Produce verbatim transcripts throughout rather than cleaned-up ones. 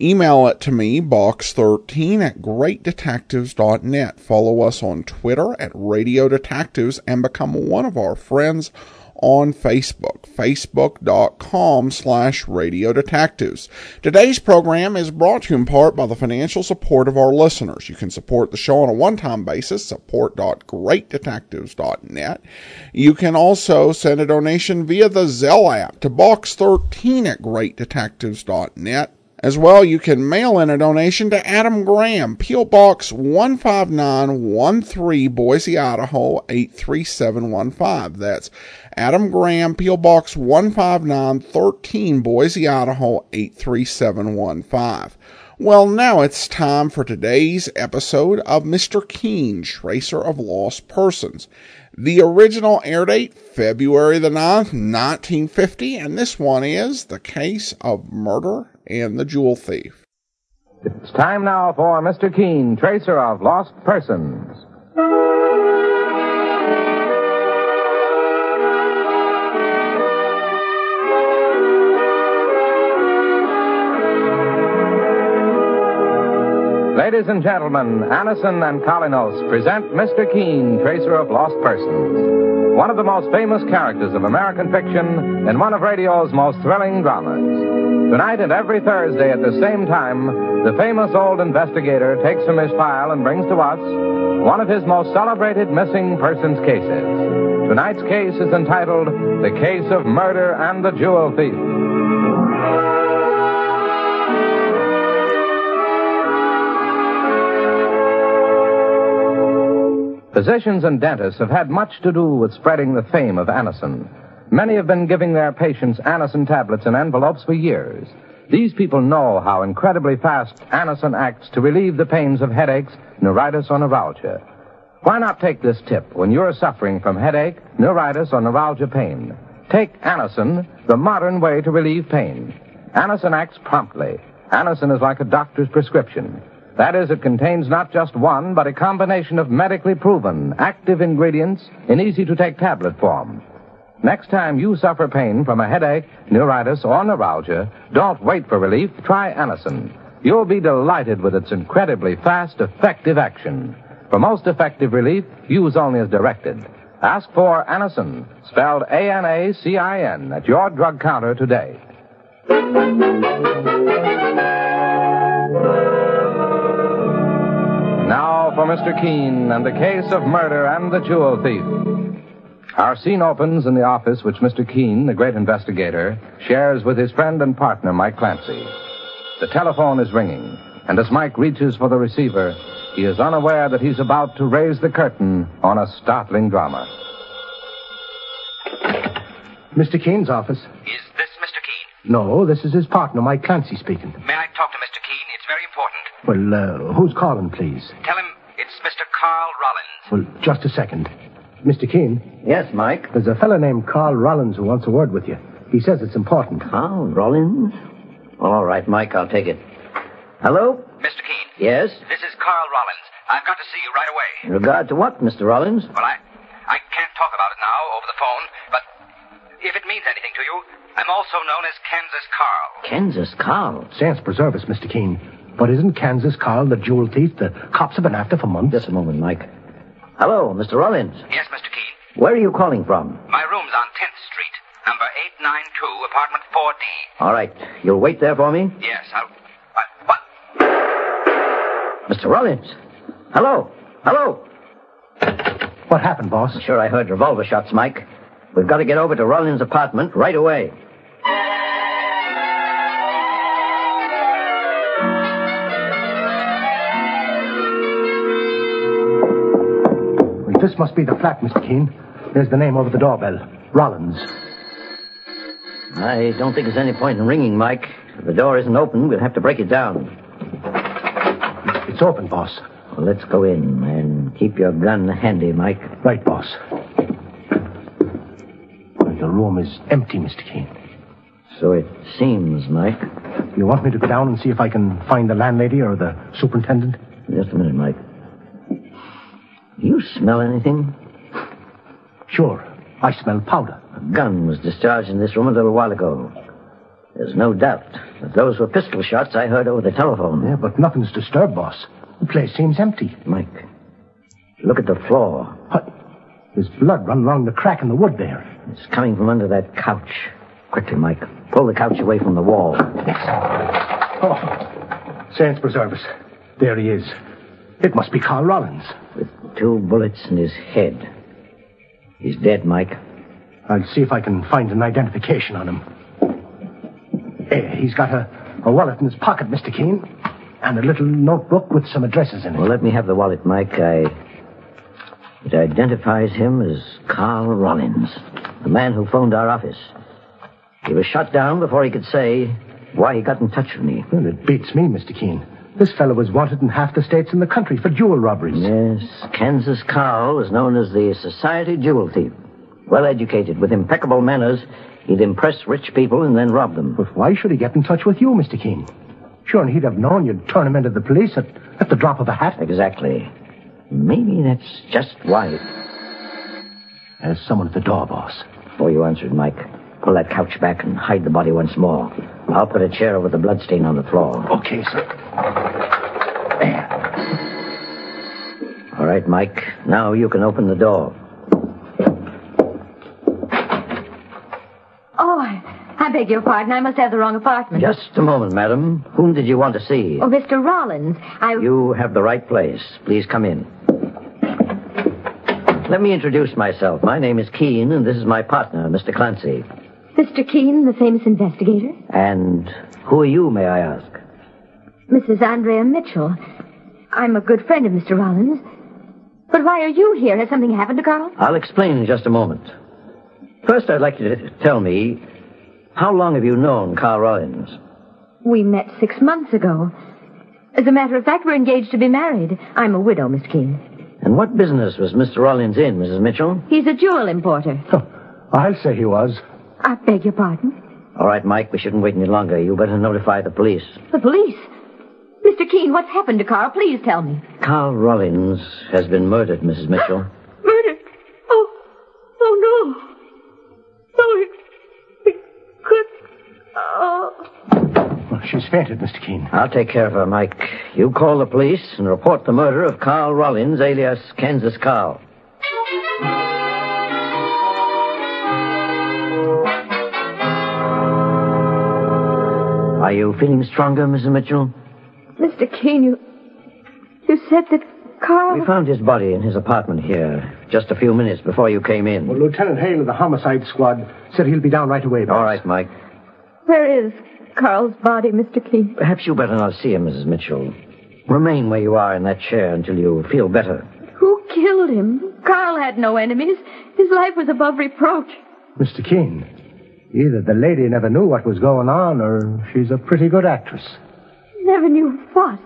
email it to me, box thirteen at great detectives dot net. Follow us on Twitter at Radio Detectives and become one of our friends on Facebook, facebook.com slash Radio Detectives. Today's program is brought to you in part by the financial support of our listeners. You can support the show on a one-time basis, support dot great detectives dot net. You can also send a donation via the Zelle app to box thirteen at great detectives dot net. As well, you can mail in a donation to Adam Graham, P O. Box one five nine one three, Boise, Idaho, eight three seven one five. That's Adam Graham, P O. Box one five nine one three, Boise, Idaho, eight three seven one five. Well, now it's time for today's episode of Mister Keen, Tracer of Lost Persons. The original air date, February the ninth, nineteen fifty, and this one is The Case of Murder and the Jewel Thief. It's time now for Mister Keen, Tracer of Lost Persons. Ladies and gentlemen, Anacin and Kalinos present Mister Keen, Tracer of Lost Persons, one of the most famous characters of American fiction and one of radio's most thrilling dramas. Tonight and every Thursday at the same time, the famous old investigator takes from his file and brings to us one of his most celebrated missing persons cases. Tonight's case is entitled The Case of Murder and the Jewel Thief. Physicians and dentists have had much to do with spreading the fame of Anacin. Many have been giving their patients Anacin tablets in envelopes for years. These people know how incredibly fast Anacin acts to relieve the pains of headaches, neuritis, or neuralgia. Why not take this tip when you're suffering from headache, neuritis, or neuralgia pain? Take Anacin, the modern way to relieve pain. Anacin acts promptly. Anacin is like a doctor's prescription. That is, it contains not just one, but a combination of medically proven, active ingredients in easy-to-take tablet form. Next time you suffer pain from a headache, neuritis, or neuralgia, don't wait for relief. Try Anacin. You'll be delighted with its incredibly fast, effective action. For most effective relief, use only as directed. Ask for Anacin, spelled A N A C I N, at your drug counter today. Now for Mister Keen and The Case of Murder and the Jewel Thief. Our scene opens in the office which Mister Keen, the great investigator, shares with his friend and partner, Mike Clancy. The telephone is ringing, and as Mike reaches for the receiver, he is unaware that he's about to raise the curtain on a startling drama. Mister Keen's office. Is this Mister Keen? No, this is his partner, Mike Clancy, speaking. May I talk to Mister Keen? It's very important. Well, uh, who's calling, please? Tell him it's Mister Carl Rollins. Well, just a second. Mister Keen? Yes, Mike? There's a fellow named Carl Rollins who wants a word with you. He says it's important. Carl Rollins? All right, Mike, I'll take it. Hello? Mister Keen? Yes? This is Carl Rollins. I've got to see you right away. In regard to what, Mister Rollins? Well, I, I can't talk about it now over the phone, but if it means anything to you, I'm also known as Kansas Carl. Kansas Carl? Sans preserve us, Mister Keen. But isn't Kansas Carl the jewel thief the cops have been after for months? Just a moment, Mike. Hello, Mister Rollins. Yes, Mister Keen. Where are you calling from? My room's on tenth street, number eight ninety-two, apartment four D. All right. You'll wait there for me? Yes, I'll... I... What? Mister Rollins. Hello. Hello. What happened, boss? I'm sure I heard revolver shots, Mike. We've got to get over to Rollins' apartment right away. This must be the flat, Mister Keen. There's the name over the doorbell. Rollins. I don't think there's any point in ringing, Mike. If the door isn't open, we'll have to break it down. It's open, boss. Well, let's go in and keep your gun handy, Mike. Right, boss. Well, the room is empty, Mister Keen. So it seems, Mike. You want me to go down and see if I can find the landlady or the superintendent? Just a minute, Mike. Do you smell anything? Sure. I smell powder. A gun was discharged in this room a little while ago. There's no doubt that those were pistol shots I heard over the telephone. Yeah, but nothing's disturbed, boss. The place seems empty. Mike, look at the floor. What? There's blood running along the crack in the wood there. It's coming from under that couch. Quickly, Mike. Pull the couch away from the wall. Yes. Oh, sans preserve us. There he is. It must be Carl Rollins. With two bullets in his head. He's dead, Mike. I'll see if I can find an identification on him. Hey, he's got a, a wallet in his pocket, Mister Keen, and a little notebook with some addresses in it. Well, let me have the wallet, Mike. I... It identifies him as Carl Rollins, the man who phoned our office. He was shot down before he could say why he got in touch with me. Well, it beats me, Mister Keen. This fellow was wanted in half the states in the country for jewel robberies. Yes, Kansas Carl was known as the society jewel thief. Well-educated, with impeccable manners, he'd impress rich people and then rob them. But why should he get in touch with you, Mister Keen? Sure, and he'd have known you'd turn him into the police at, at the drop of a hat. Exactly. Maybe that's just why. There's someone at the door, boss. Before you answered, Mike, pull that couch back and hide the body once more. I'll put a chair over the bloodstain on the floor. Okay, sir. There. All right, Mike. Now you can open the door. Oh, I, I beg your pardon. I must have the wrong apartment. Just a moment, madam. Whom did you want to see? Oh, Mister Rollins. I... You have the right place. Please come in. Let me introduce myself. My name is Keen, and this is my partner, Mister Clancy. Mister Keen, the famous investigator. And who are you, may I ask? Missus Andrea Mitchell. I'm a good friend of Mister Rollins. But why are you here? Has something happened to Carl? I'll explain in just a moment. First, I'd like you to tell me, how long have you known Carl Rollins? We met six months ago. As a matter of fact, we're engaged to be married. I'm a widow, Miss Keen. And what business was Mister Rollins in, Missus Mitchell? He's a jewel importer. Oh, I'll say he was. I beg your pardon? All right, Mike, we shouldn't wait any longer. You better notify the police. The police? Mister Keen, what's happened to Carl? Please tell me. Carl Rollins has been murdered, Missus Mitchell. Murdered? Oh, oh, no. No, it, it could... Oh. Well, she's fainted, Mister Keen. I'll take care of her, Mike. You call the police and report the murder of Carl Rollins, alias Kansas Carl. Are you feeling stronger, Missus Mitchell? Mister Keen, you... You said that Carl? We found his body in his apartment here just a few minutes before you came in. Well, Lieutenant Hale of the homicide squad said he'll be down right away. All right, Mike. Where is Carl's body, Mister Keen? Perhaps you better not see him, Missus Mitchell. Remain where you are in that chair until you feel better. Who killed him? Carl had no enemies. His life was above reproach. Mister Keen, either the lady never knew what was going on or she's a pretty good actress. Never knew what?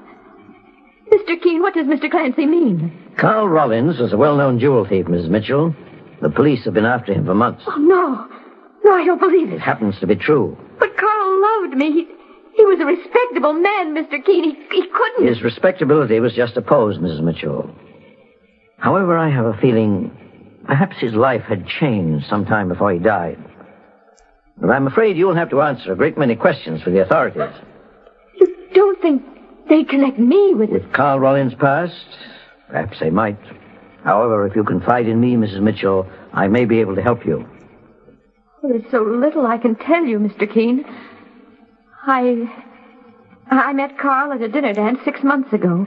Mister Keen, what does Mister Clancy mean? Carl Rollins was a well-known jewel thief, Missus Mitchell. The police have been after him for months. Oh, no. No, I don't believe it. It happens to be true. But Carl loved me. He, he was a respectable man, Mister Keen. He, he couldn't... His respectability was just a pose, Missus Mitchell. However, I have a feeling perhaps his life had changed sometime before he died. But I'm afraid you'll have to answer a great many questions for the authorities. You don't think... they connect me with... With Carl Rollins' past? Perhaps they might. However, if you confide in me, Missus Mitchell, I may be able to help you. There's so little I can tell you, Mister Keen. I... I met Carl at a dinner dance six months ago,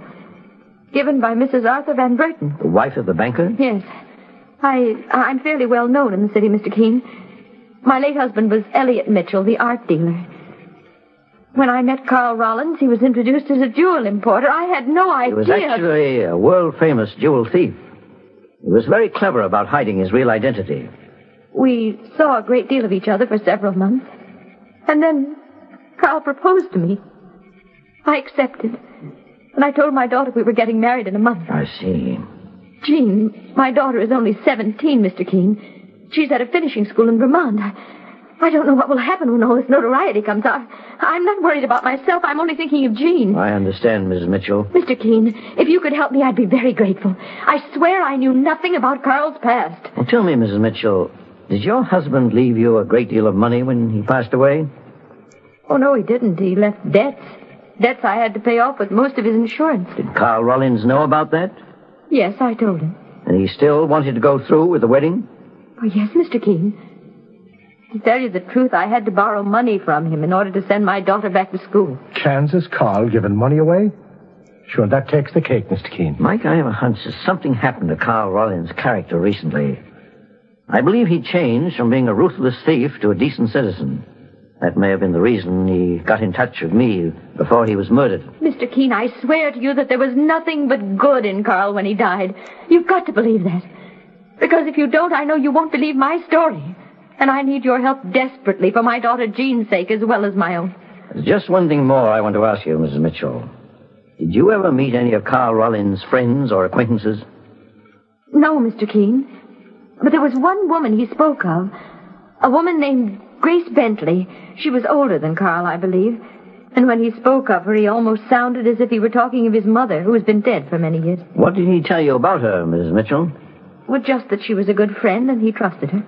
given by Missus Arthur Van Burton. The wife of the banker? Yes. I, I'm fairly well known in the city, Mister Keen. My late husband was Elliot Mitchell, the art dealer. When I met Carl Rollins, he was introduced as a jewel importer. I had no idea... He was actually a world-famous jewel thief. He was very clever about hiding his real identity. We saw a great deal of each other for several months. And then Carl proposed to me. I accepted. And I told my daughter we were getting married in a month. I see. Jean, my daughter is only seventeen, Mister Keen. She's at a finishing school in Vermont. I... I don't know what will happen when all this notoriety comes out. I'm not worried about myself. I'm only thinking of Jean. I understand, Missus Mitchell. Mister Keen, if you could help me, I'd be very grateful. I swear I knew nothing about Carl's past. Well, tell me, Missus Mitchell, did your husband leave you a great deal of money when he passed away? Oh, no, he didn't. He left debts. Debts I had to pay off with most of his insurance. Did Carl Rollins know about that? Yes, I told him. And he still wanted to go through with the wedding? Oh, yes, Mister Keen. To tell you the truth, I had to borrow money from him in order to send my daughter back to school. Kansas Carl giving money away? Sure, that takes the cake, Mister Keen. Mike, I have a hunch that something happened to Carl Rollins' character recently. I believe he changed from being a ruthless thief to a decent citizen. That may have been the reason he got in touch with me before he was murdered. Mister Keen, I swear to you that there was nothing but good in Carl when he died. You've got to believe that. Because if you don't, I know you won't believe my story. And I need your help desperately for my daughter Jean's sake as well as my own. There's just one thing more I want to ask you, Missus Mitchell. Did you ever meet any of Carl Rollins' friends or acquaintances? No, Mister Keen. But there was one woman he spoke of. A woman named Grace Bentley. She was older than Carl, I believe. And when he spoke of her, he almost sounded as if he were talking of his mother, who has been dead for many years. What did he tell you about her, Missus Mitchell? Well, just that she was a good friend and he trusted her.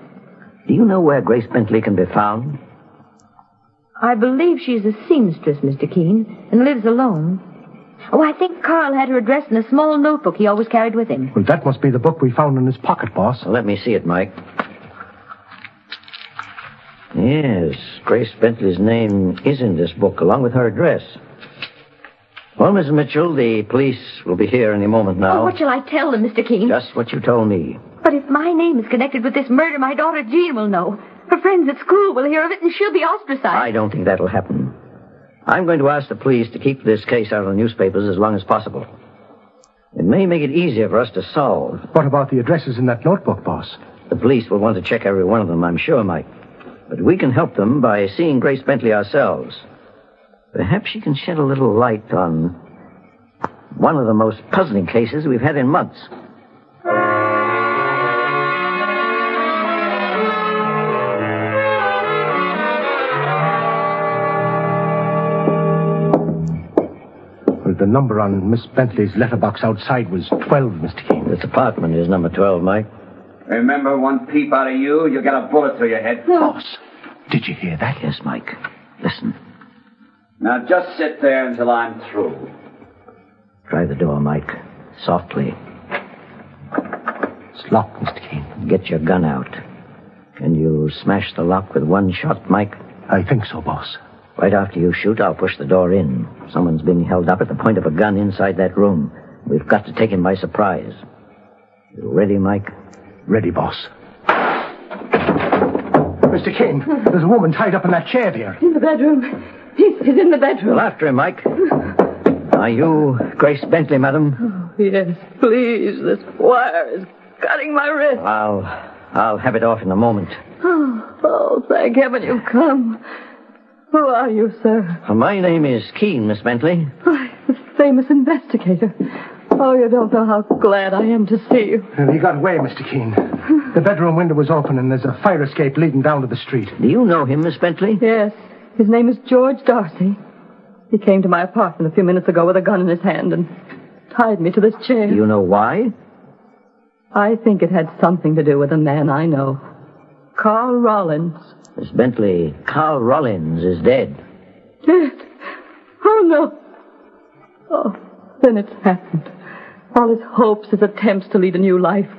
Do you know where Grace Bentley can be found? I believe she's a seamstress, Mister Keen, and lives alone. Oh, I think Carl had her address in a small notebook he always carried with him. Well, that must be the book we found in his pocket, boss. Well, let me see it, Mike. Yes, Grace Bentley's name is in this book, along with her address. Well, Missus Mitchell, the police will be here any moment now. Oh, what shall I tell them, Mister Keen? Just what you told me. But if my name is connected with this murder, my daughter Jean will know. Her friends at school will hear of it, and she'll be ostracized. I don't think that'll happen. I'm going to ask the police to keep this case out of the newspapers as long as possible. It may make it easier for us to solve. What about the addresses in that notebook, boss? The police will want to check every one of them, I'm sure, Mike. But we can help them by seeing Grace Bentley ourselves. Perhaps she can shed a little light on one of the most puzzling cases we've had in months. The number on Miss Bentley's letterbox outside was twelve, Mister Keen. This apartment is number twelve, Mike. Remember, one peep out of you, you get a bullet through your head. No. Boss, did you hear that? Yes, Mike. Listen. Now just sit there until I'm through. Try the door, Mike. Softly. It's locked, Mister Keen. Get your gun out. Can you smash the lock with one shot, Mike? I think so, boss. Right after you shoot, I'll push the door in. Someone's being held up at the point of a gun inside that room. We've got to take him by surprise. You ready, Mike? Ready, boss. Mister Kane, there's a woman tied up in that chair there. In the bedroom. He's, he's in the bedroom. Well, after him, Mike. Are you Grace Bentley, madam? Oh, yes, please. This wire is cutting my wrist. I'll, I'll have it off in a moment. Oh, oh, thank heaven you've come. Who are you, sir? My name is Keen, Miss Bentley. Oh, the famous investigator. Oh, you don't know how glad I am to see you. He got away, Mister Keen. The bedroom window was open, and there's a fire escape leading down to the street. Do you know him, Miss Bentley? Yes. His name is George Darcy. He came to my apartment a few minutes ago with a gun in his hand and tied me to this chair. Do you know why? I think it had something to do with a man I know. Carl Rollins. Miss Bentley, Carl Rollins is dead. Dead? Oh, no. Oh, then it's happened. All his hopes, his attempts to lead a new life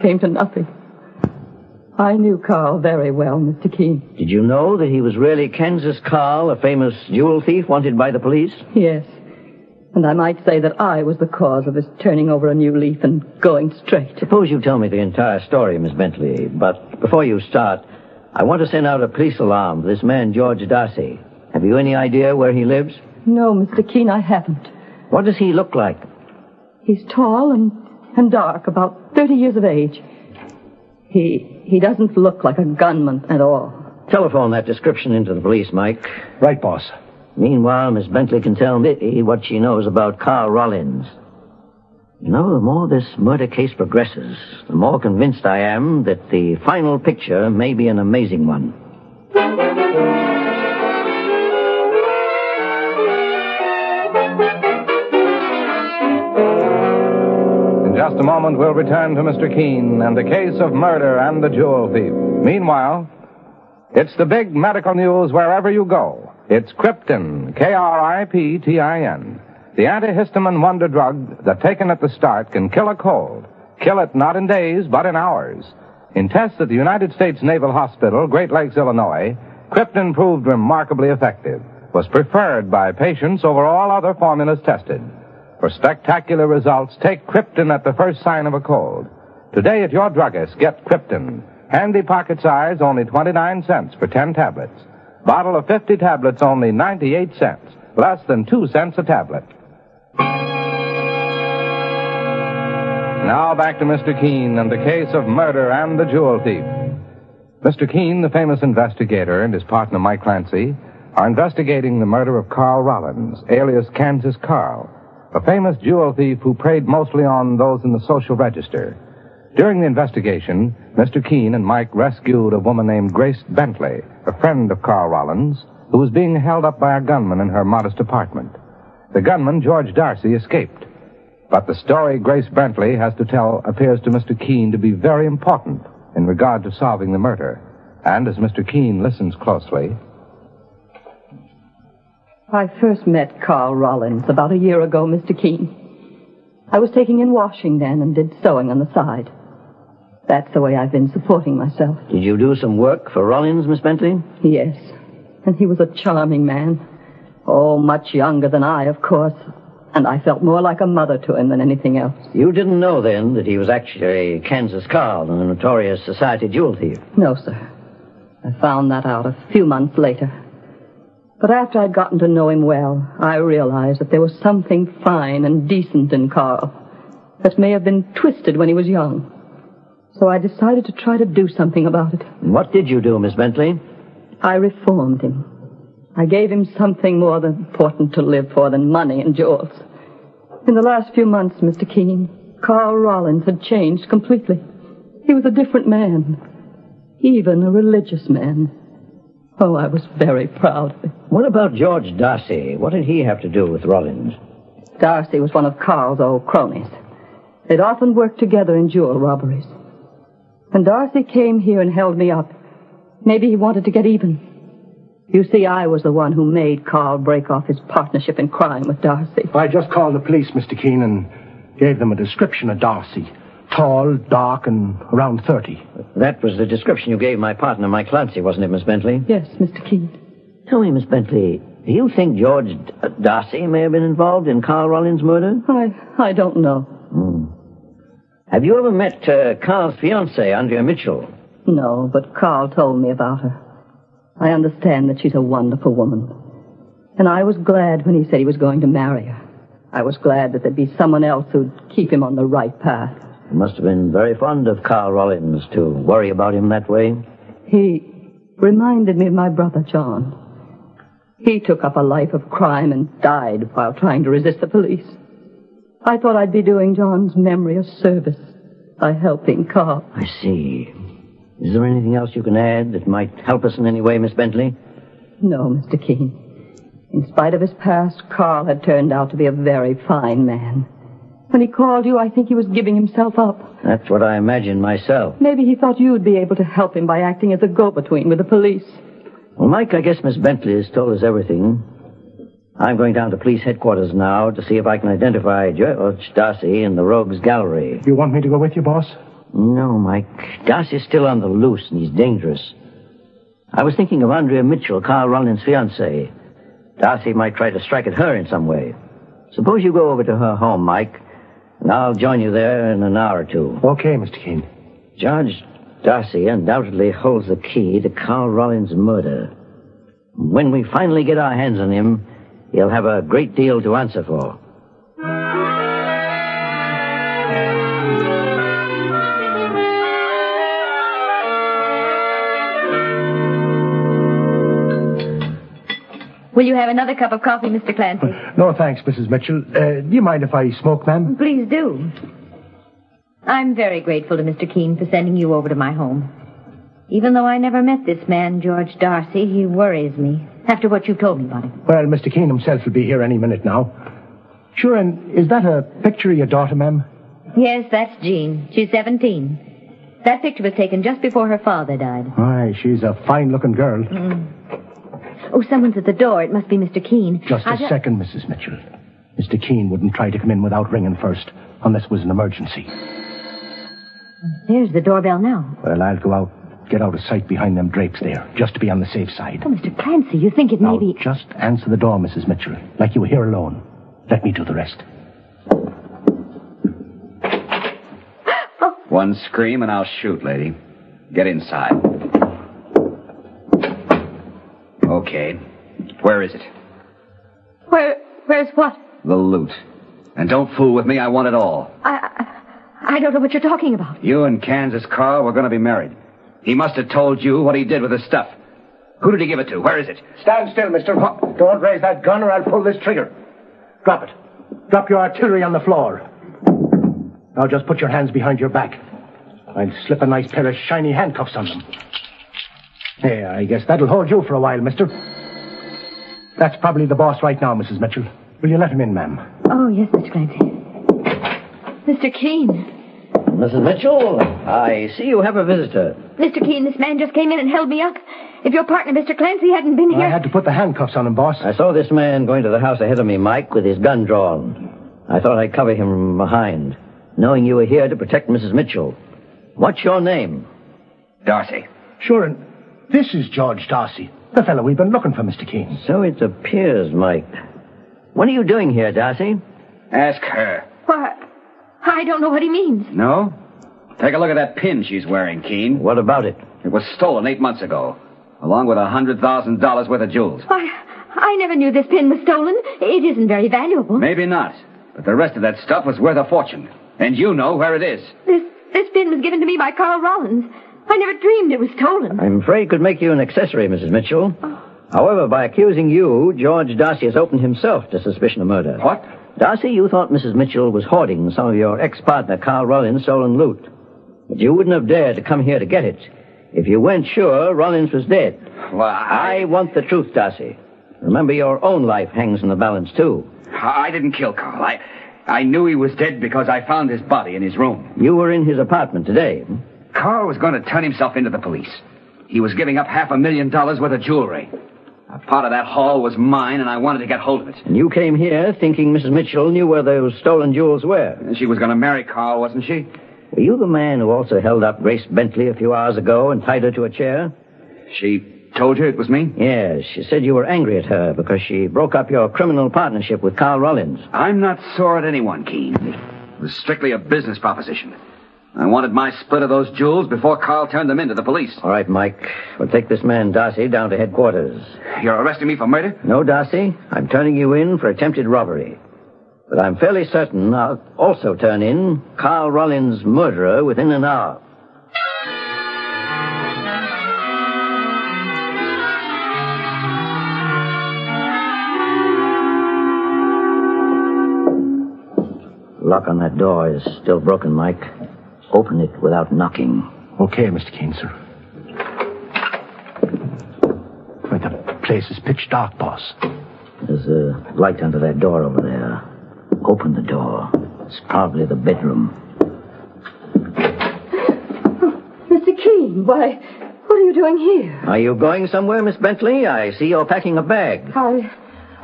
came to nothing. I knew Carl very well, Mister Keen. Did you know that he was really Kansas Carl, a famous jewel thief wanted by the police? Yes. And I might say that I was the cause of his turning over a new leaf and going straight. Suppose you tell me the entire story, Miss Bentley. But before you start, I want to send out a police alarm for this man, George Darcy. Have you any idea where he lives? No, Mister Keen, I haven't. What does he look like? He's tall and, and dark, about thirty years of age. He he doesn't look like a gunman at all. Telephone that description into the police, Mike. Right, boss. Meanwhile, Miss Bentley can tell me what she knows about Carl Rollins. You know, the more this murder case progresses, the more convinced I am that the final picture may be an amazing one. In just a moment, we'll return to Mister Keen and the case of murder and the jewel thief. Meanwhile, it's the big medical news wherever you go. It's Krypton, K R I P T I N, the antihistamine wonder drug that taken at the start can kill a cold. Kill it not in days, but in hours. In tests at the United States Naval Hospital, Great Lakes, Illinois, Krypton proved remarkably effective, was preferred by patients over all other formulas tested. For spectacular results, take Krypton at the first sign of a cold. Today at your druggist, get Krypton. Handy pocket size, only twenty-nine cents for ten tablets. Bottle of fifty tablets, only ninety-eight cents. Less than two cents a tablet. Now back to Mister Keen and the case of murder and the jewel thief. Mister Keen, the famous investigator, and his partner Mike Clancy are investigating the murder of Carl Rollins, alias Kansas Carl, a famous jewel thief who preyed mostly on those in the social register. During the investigation, Mister Keen and Mike rescued a woman named Grace Bentley, a friend of Carl Rollins, who was being held up by a gunman in her modest apartment. The gunman, George Darcy, escaped. But the story Grace Bentley has to tell appears to Mister Keen to be very important in regard to solving the murder. And as Mister Keen listens closely... I first met Carl Rollins about a year ago, Mister Keen. I was taking in washing then and did sewing on the side. That's the way I've been supporting myself. Did you do some work for Rollins, Miss Bentley? Yes. And he was a charming man. Oh, much younger than I, of course. And I felt more like a mother to him than anything else. You didn't know then that he was actually Kansas Carl, the notorious society jewel thief? No, sir. I found that out a few months later. But after I'd gotten to know him well, I realized that there was something fine and decent in Carl that may have been twisted when he was young. So I decided to try to do something about it. What did you do, Miss Bentley? I reformed him. I gave him something more than important to live for than money and jewels. In the last few months, Mister Keen, Carl Rollins had changed completely. He was a different man, even a religious man. Oh, I was very proud of him. What about George Darcy? What did he have to do with Rollins? Darcy was one of Carl's old cronies. They'd often worked together in jewel robberies. And Darcy came here and held me up. Maybe he wanted to get even. You see, I was the one who made Carl break off his partnership in crime with Darcy. I just called the police, Mister Keen, and gave them a description of Darcy. Tall, dark, and around thirty. That was the description you gave my partner, Mike Clancy, wasn't it, Miss Bentley? Yes, Mister Keen. Tell me, Miss Bentley, Do you think George Darcy may have been involved in Carl Rollins' murder? I I don't know. Hmm. Have you ever met uh, Carl's fiancée, Andrea Mitchell? No, but Carl told me about her. I understand that she's a wonderful woman. And I was glad when he said he was going to marry her. I was glad that there'd be someone else who'd keep him on the right path. You must have been very fond of Carl Rollins to worry about him that way. He reminded me of my brother, John. He took up a life of crime and died while trying to resist the police. I thought I'd be doing John's memory a service by helping Carl. I see. Is there anything else you can add that might help us in any way, Miss Bentley? No, Mister Keen. In spite of his past, Carl had turned out to be a very fine man. When he called you, I think he was giving himself up. That's what I imagined myself. Maybe he thought you'd be able to help him by acting as a go-between with the police. Well, Mike, I guess Miss Bentley has told us everything. I'm going down to police headquarters now to see if I can identify George Darcy in the rogues gallery. You want me to go with you, boss? No, Mike. Darcy's still on the loose, and he's dangerous. I was thinking of Andrea Mitchell, Carl Rollins' fiancée. Darcy might try to strike at her in some way. Suppose you go over to her home, Mike, and I'll join you there in an hour or two. Okay, Mister Keen. George Darcy undoubtedly holds the key to Carl Rollins' murder. When we finally get our hands on him, he'll have a great deal to answer for. Will you have another cup of coffee, Mister Clancy? No, thanks, Missus Mitchell. Uh, do you mind if I smoke, ma'am? Please do. I'm very grateful to Mister Keen for sending you over to my home. Even though I never met this man, George Darcy, he worries me after what you told me about him. Well, Mister Keen himself will be here any minute now. Sure, and is that a picture of your daughter, ma'am? Yes, that's Jean. She's seventeen. That picture was taken just before her father died. Aye, she's a fine-looking girl. Mm. Oh, someone's at the door. It must be Mister Keen. Just I'll a ju- second, Missus Mitchell. Mister Keen wouldn't try to come in without ringing first, unless it was an emergency. There's the doorbell now. Well, I'll go out, get out of sight behind them drapes there, just to be on the safe side. Oh, Mister Clancy, you think it may now, be... just answer the door, Missus Mitchell, like you were here alone. Let me do the rest. Oh. One scream and I'll shoot, lady. Get inside. Okay. Where is it? Where, where's what? The loot. And don't fool with me, I want it all. I, I, I don't know what you're talking about. You and Kansas Carl were going to be married. He must have told you what he did with the stuff. Who did he give it to? Where is it? Stand still, mister. What? Don't raise that gun or I'll pull this trigger. Drop it. Drop your artillery on the floor. Now just put your hands behind your back. I'll slip a nice pair of shiny handcuffs on them. Hey, I guess that'll hold you for a while, mister. That's probably the boss right now, Missus Mitchell. Will you let him in, ma'am? Oh, yes, Mister Clancy. Mister Keen. Missus Mitchell, I see you have a visitor. Mister Keen, this man just came in and held me up. If your partner, Mister Clancy, hadn't been here... I had to put the handcuffs on him, boss. I saw this man going to the house ahead of me, Mike, with his gun drawn. I thought I'd cover him from behind, knowing you were here to protect Missus Mitchell. What's your name? Darcy. Sure, and... this is George Darcy, the fellow we've been looking for, Mister Keen. So it appears, Mike. What are you doing here, Darcy? Ask her. Why, I don't know what he means. No? Take a look at that pin she's wearing, Keen. What about it? It was stolen eight months ago, along with one hundred thousand dollars worth of jewels. Why, I never knew this pin was stolen. It isn't very valuable. Maybe not, but the rest of that stuff was worth a fortune. And you know where it is. This, this pin was given to me by Carl Rollins. I never dreamed it was stolen. I'm afraid it could make you an accessory, Missus Mitchell. Oh. However, by accusing you, George Darcy has opened himself to suspicion of murder. What? Darcy, you thought Missus Mitchell was hoarding some of your ex-partner, Carl Rollins' stolen loot. But you wouldn't have dared to come here to get it. If you weren't sure, Rollins was dead. Well, I... I want the truth, Darcy. Remember, your own life hangs in the balance, too. I didn't kill Carl. I, I knew he was dead because I found his body in his room. You were in his apartment today. Carl was going to turn himself into the police. He was giving up half a million dollars worth of jewelry. A part of that haul was mine, and I wanted to get hold of it. And you came here thinking Missus Mitchell knew where those stolen jewels were. And she was going to marry Carl, wasn't she? Were you the man who also held up Grace Bentley a few hours ago and tied her to a chair? She told you it was me? Yes, she said you were angry at her because she broke up your criminal partnership with Carl Rollins. I'm not sore at anyone, Keen. It was strictly a business proposition. I wanted my split of those jewels before Carl turned them into the police. All right, Mike. We'll take this man, Darcy, down to headquarters. You're arresting me for murder? No, Darcy. I'm turning you in for attempted robbery. But I'm fairly certain I'll also turn in Carl Rollins' murderer within an hour. The lock on that door is still broken, Mike. Open it without knocking. Okay, Mister Keen, sir. But the place is pitch dark, boss. There's a light under that door over there. Open the door. It's probably the bedroom. Oh, Mister Keen, why, what are you doing here? Are you going somewhere, Miss Bentley? I see you're packing a bag. I...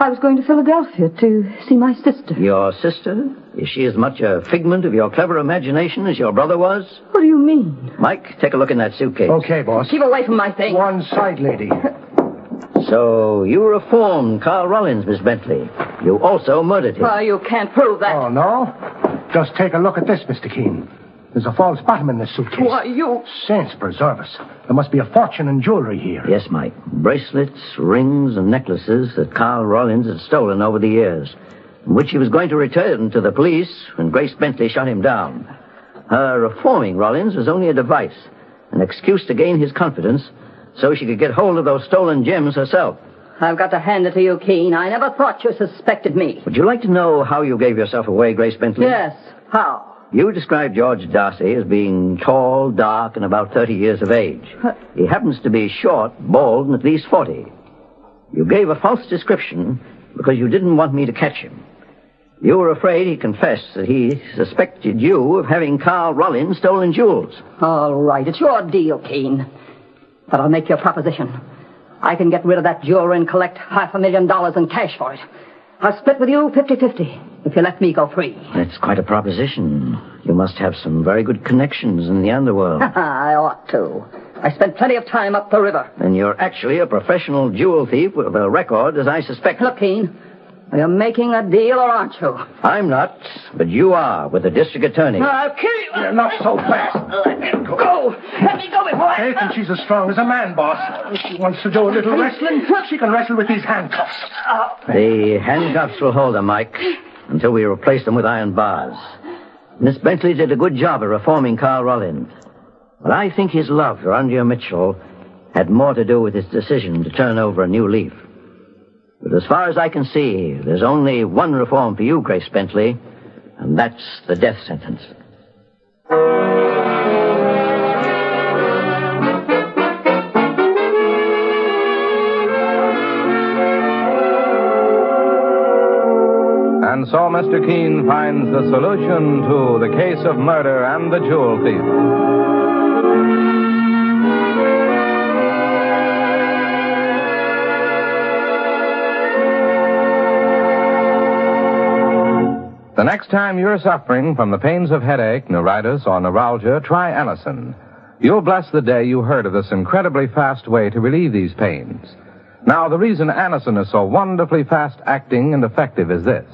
I was going to Philadelphia to see my sister. Your sister? Is she as much a figment of your clever imagination as your brother was? What do you mean? Mike, take a look in that suitcase. Okay, boss. Keep away from my things. One side, lady. So you reformed Carl Rollins, Miss Bentley. You also murdered him. Well, you can't prove that. Oh, no? Just take a look at this, Mister Keen. There's a false bottom in this suitcase. Why, you... Saints preserve us. There must be a fortune in jewelry here. Yes, Mike. Bracelets, rings, and necklaces that Carl Rollins had stolen over the years, which he was going to return to the police when Grace Bentley shot him down. Her reforming Rollins was only a device, an excuse to gain his confidence so she could get hold of those stolen gems herself. I've got to hand it to you, Keen. I never thought you suspected me. Would you like to know how you gave yourself away, Grace Bentley? Yes. How? You described George Darcy as being tall, dark, and about thirty years of age. What? He happens to be short, bald, and at least forty. You gave a false description because you didn't want me to catch him. You were afraid he confessed that he suspected you of having Carl Rollins stolen jewels. All right, it's your deal, Keen. But I'll make your proposition. I can get rid of that jewelry and collect half a million dollars in cash for it. I'll split with you fifty-fifty if you let me go free. That's quite a proposition. You must have some very good connections in the underworld. I ought to. I spent plenty of time up the river. Then you're actually a professional jewel thief with a record, as I suspect. Look, Keen, are you making a deal or aren't you? I'm not, but you are with the district attorney. I'll kill you. You're not so fast. Let me go. Let me go before I... I think she's as strong as a man, boss. If she wants to do a little wrestling, she can wrestle with these handcuffs. The handcuffs will hold her, Mike, until we replace them with iron bars. Miss Bentley did a good job of reforming Carl Rollins. But I think his love for Andrea Mitchell had more to do with his decision to turn over a new leaf. But as far as I can see, there's only one reform for you, Grace Bentley, and that's the death sentence. And so Mister Keen finds the solution to the case of murder and the jewel thief. The next time you're suffering from the pains of headache, neuritis, or neuralgia, try Anacin. You'll bless the day you heard of this incredibly fast way to relieve these pains. Now, the reason Anacin is so wonderfully fast-acting and effective is this.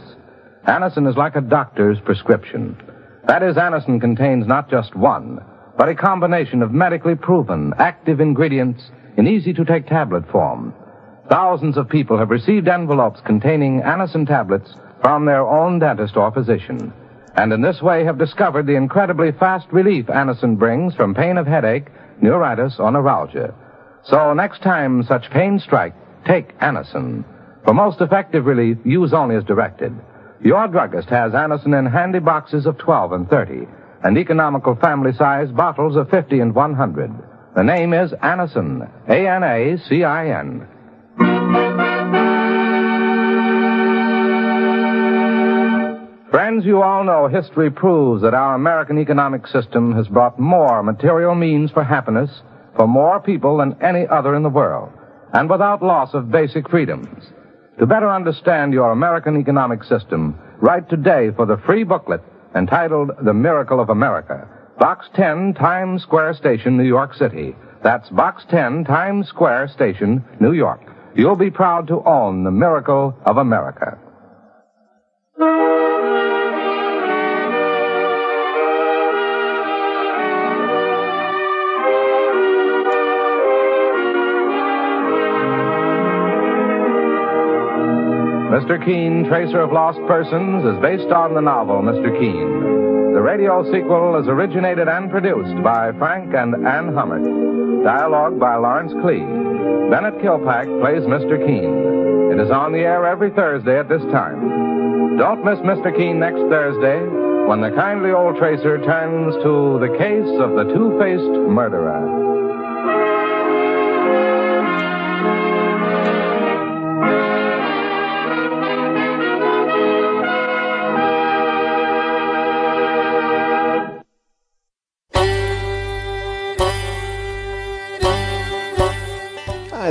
Anacin is like a doctor's prescription. That is, Anacin contains not just one, but a combination of medically proven, active ingredients in easy-to-take tablet form. Thousands of people have received envelopes containing Anacin tablets from their own dentist or physician, and in this way have discovered the incredibly fast relief Anacin brings from pain of headache, neuritis, or neuralgia. So next time such pain strike, take Anacin. For most effective relief, use only as directed. Your druggist has Anacin in handy boxes of twelve and thirty, and economical family-sized bottles of fifty and one hundred. The name is Anacin, A N A C I N. Friends, you all know history proves that our American economic system has brought more material means for happiness for more people than any other in the world, and without loss of basic freedoms. To better understand your American economic system, write today for the free booklet entitled The Miracle of America, Box ten, Times Square Station, New York City, That's Box ten, Times Square Station, New York. You'll be proud to own the miracle of America. Mister Keen, Tracer of Lost Persons, is based on the novel Mister Keen. The radio sequel is originated and produced by Frank and Ann Hummert. Dialogue by Lawrence Clee. Bennett Kilpack plays Mister Keen. It is on the air every Thursday at this time. Don't miss Mister Keen next Thursday when the kindly old Tracer turns to the case of the two-faced murderer. Hi,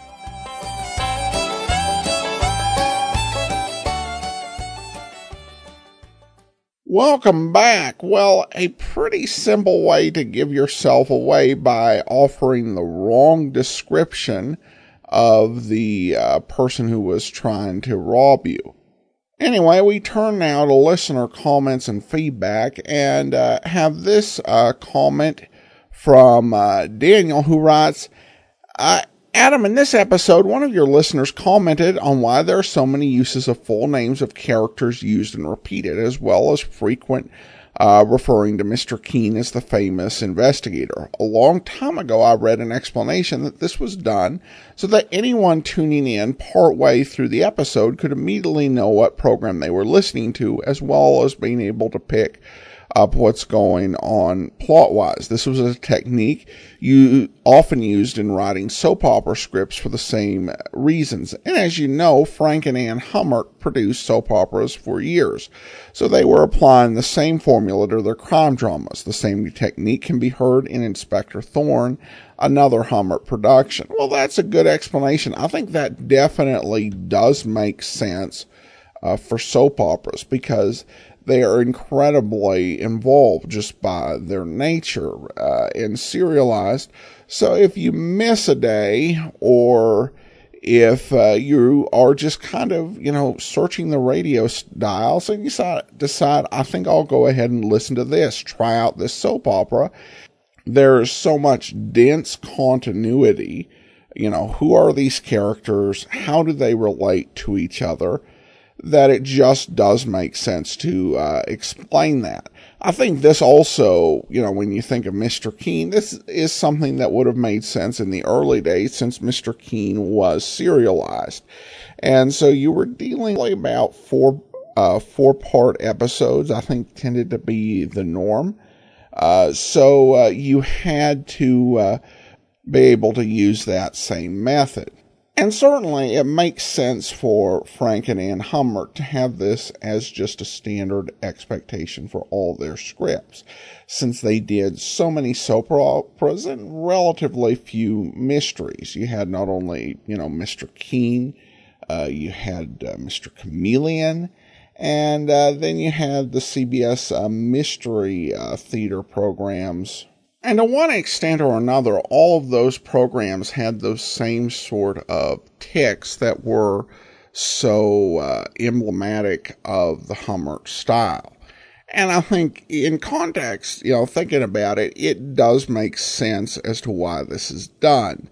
Welcome back. Well, a pretty simple way to give yourself away by offering the wrong description of the uh, person who was trying to rob you. Anyway, we turn now to listener comments and feedback and uh, have this uh, comment from uh, Daniel, who writes, I Adam, in this episode, one of your listeners commented on why there are so many uses of full names of characters used and repeated, as well as frequent uh, referring to Mister Keen as the famous investigator. A long time ago, I read an explanation that this was done so that anyone tuning in partway through the episode could immediately know what program they were listening to, as well as being able to pick up what's going on plot-wise. This was a technique you often used in writing soap opera scripts for the same reasons. And as you know, Frank and Ann Hummert produced soap operas for years, so they were applying the same formula to their crime dramas. The same technique can be heard in Inspector Thorne, another Hummert production. Well, that's a good explanation. I think that definitely does make sense uh, for soap operas, because they are incredibly involved just by their nature uh, and serialized. So if you miss a day, or if uh, you are just kind of, you know, searching the radio dials and you decide, I think I'll go ahead and listen to this, try out this soap opera. There is so much dense continuity. You know, who are these characters? How do they relate to each other? That it just does make sense to uh, explain that. I think this also, you know, when you think of Mister Keen, this is something that would have made sense in the early days, since Mister Keen was serialized. And so you were dealing with about four, uh, four-part episodes, I think tended to be the norm. Uh, so uh, you had to uh, be able to use that same method. And certainly it makes sense for Frank and Ann Hummert to have this as just a standard expectation for all their scripts, since they did so many soap operas and relatively few mysteries. You had not only, you know, Mister Keen, uh, you had uh, Mister Chameleon, and uh, then you had the C B S uh, mystery uh, theater programs. And to one extent or another, all of those programs had those same sort of ticks that were so uh, emblematic of the Hummert style. And I think in context, you know, thinking about it, it does make sense as to why this is done.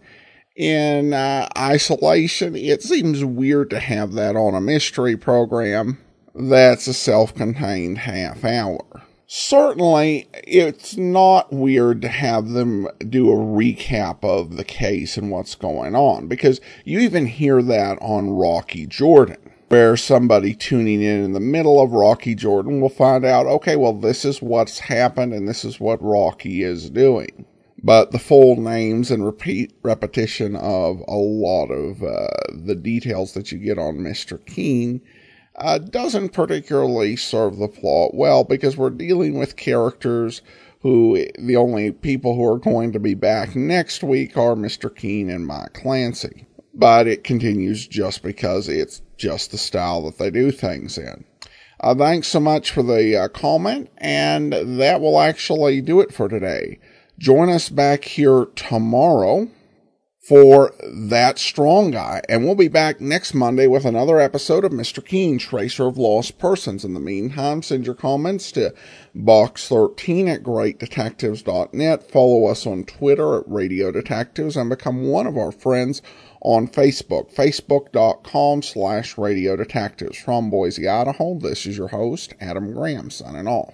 In uh, isolation, it seems weird to have that on a mystery program that's a self-contained half hour. Certainly, it's not weird to have them do a recap of the case and what's going on, because you even hear that on Rocky Jordan, where somebody tuning in in the middle of Rocky Jordan will find out, okay, well, this is what's happened and this is what Rocky is doing. But the full names and repeat repetition of a lot of uh, the details that you get on Mister Keen Uh, doesn't particularly serve the plot well, because we're dealing with characters who the only people who are going to be back next week are Mister Keen and Mike Clancy. But it continues just because it's just the style that they do things in. Uh, thanks so much for the uh, comment, and that will actually do it for today. Join us back here tomorrow for That Strong Guy, and we'll be back next Monday with another episode of Mister Keen, Tracer of Lost Persons. In the meantime, send your comments to box thirteen at great detectives dot net. Follow us on Twitter at Radio Detectives and become one of our friends on Facebook, facebook dot com slash radio detectives. From Boise, Idaho, this is your host, Adam Graham, signing off.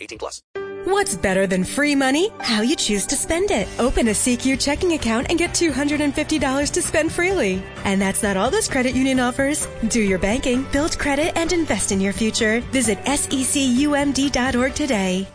eighteen plus. What's better than free money? How you choose to spend it. Open a C Q checking account and get two hundred fifty dollars to spend freely. And that's not all this credit union offers. Do your banking, build credit, and invest in your future. Visit S E C U M D dot org today.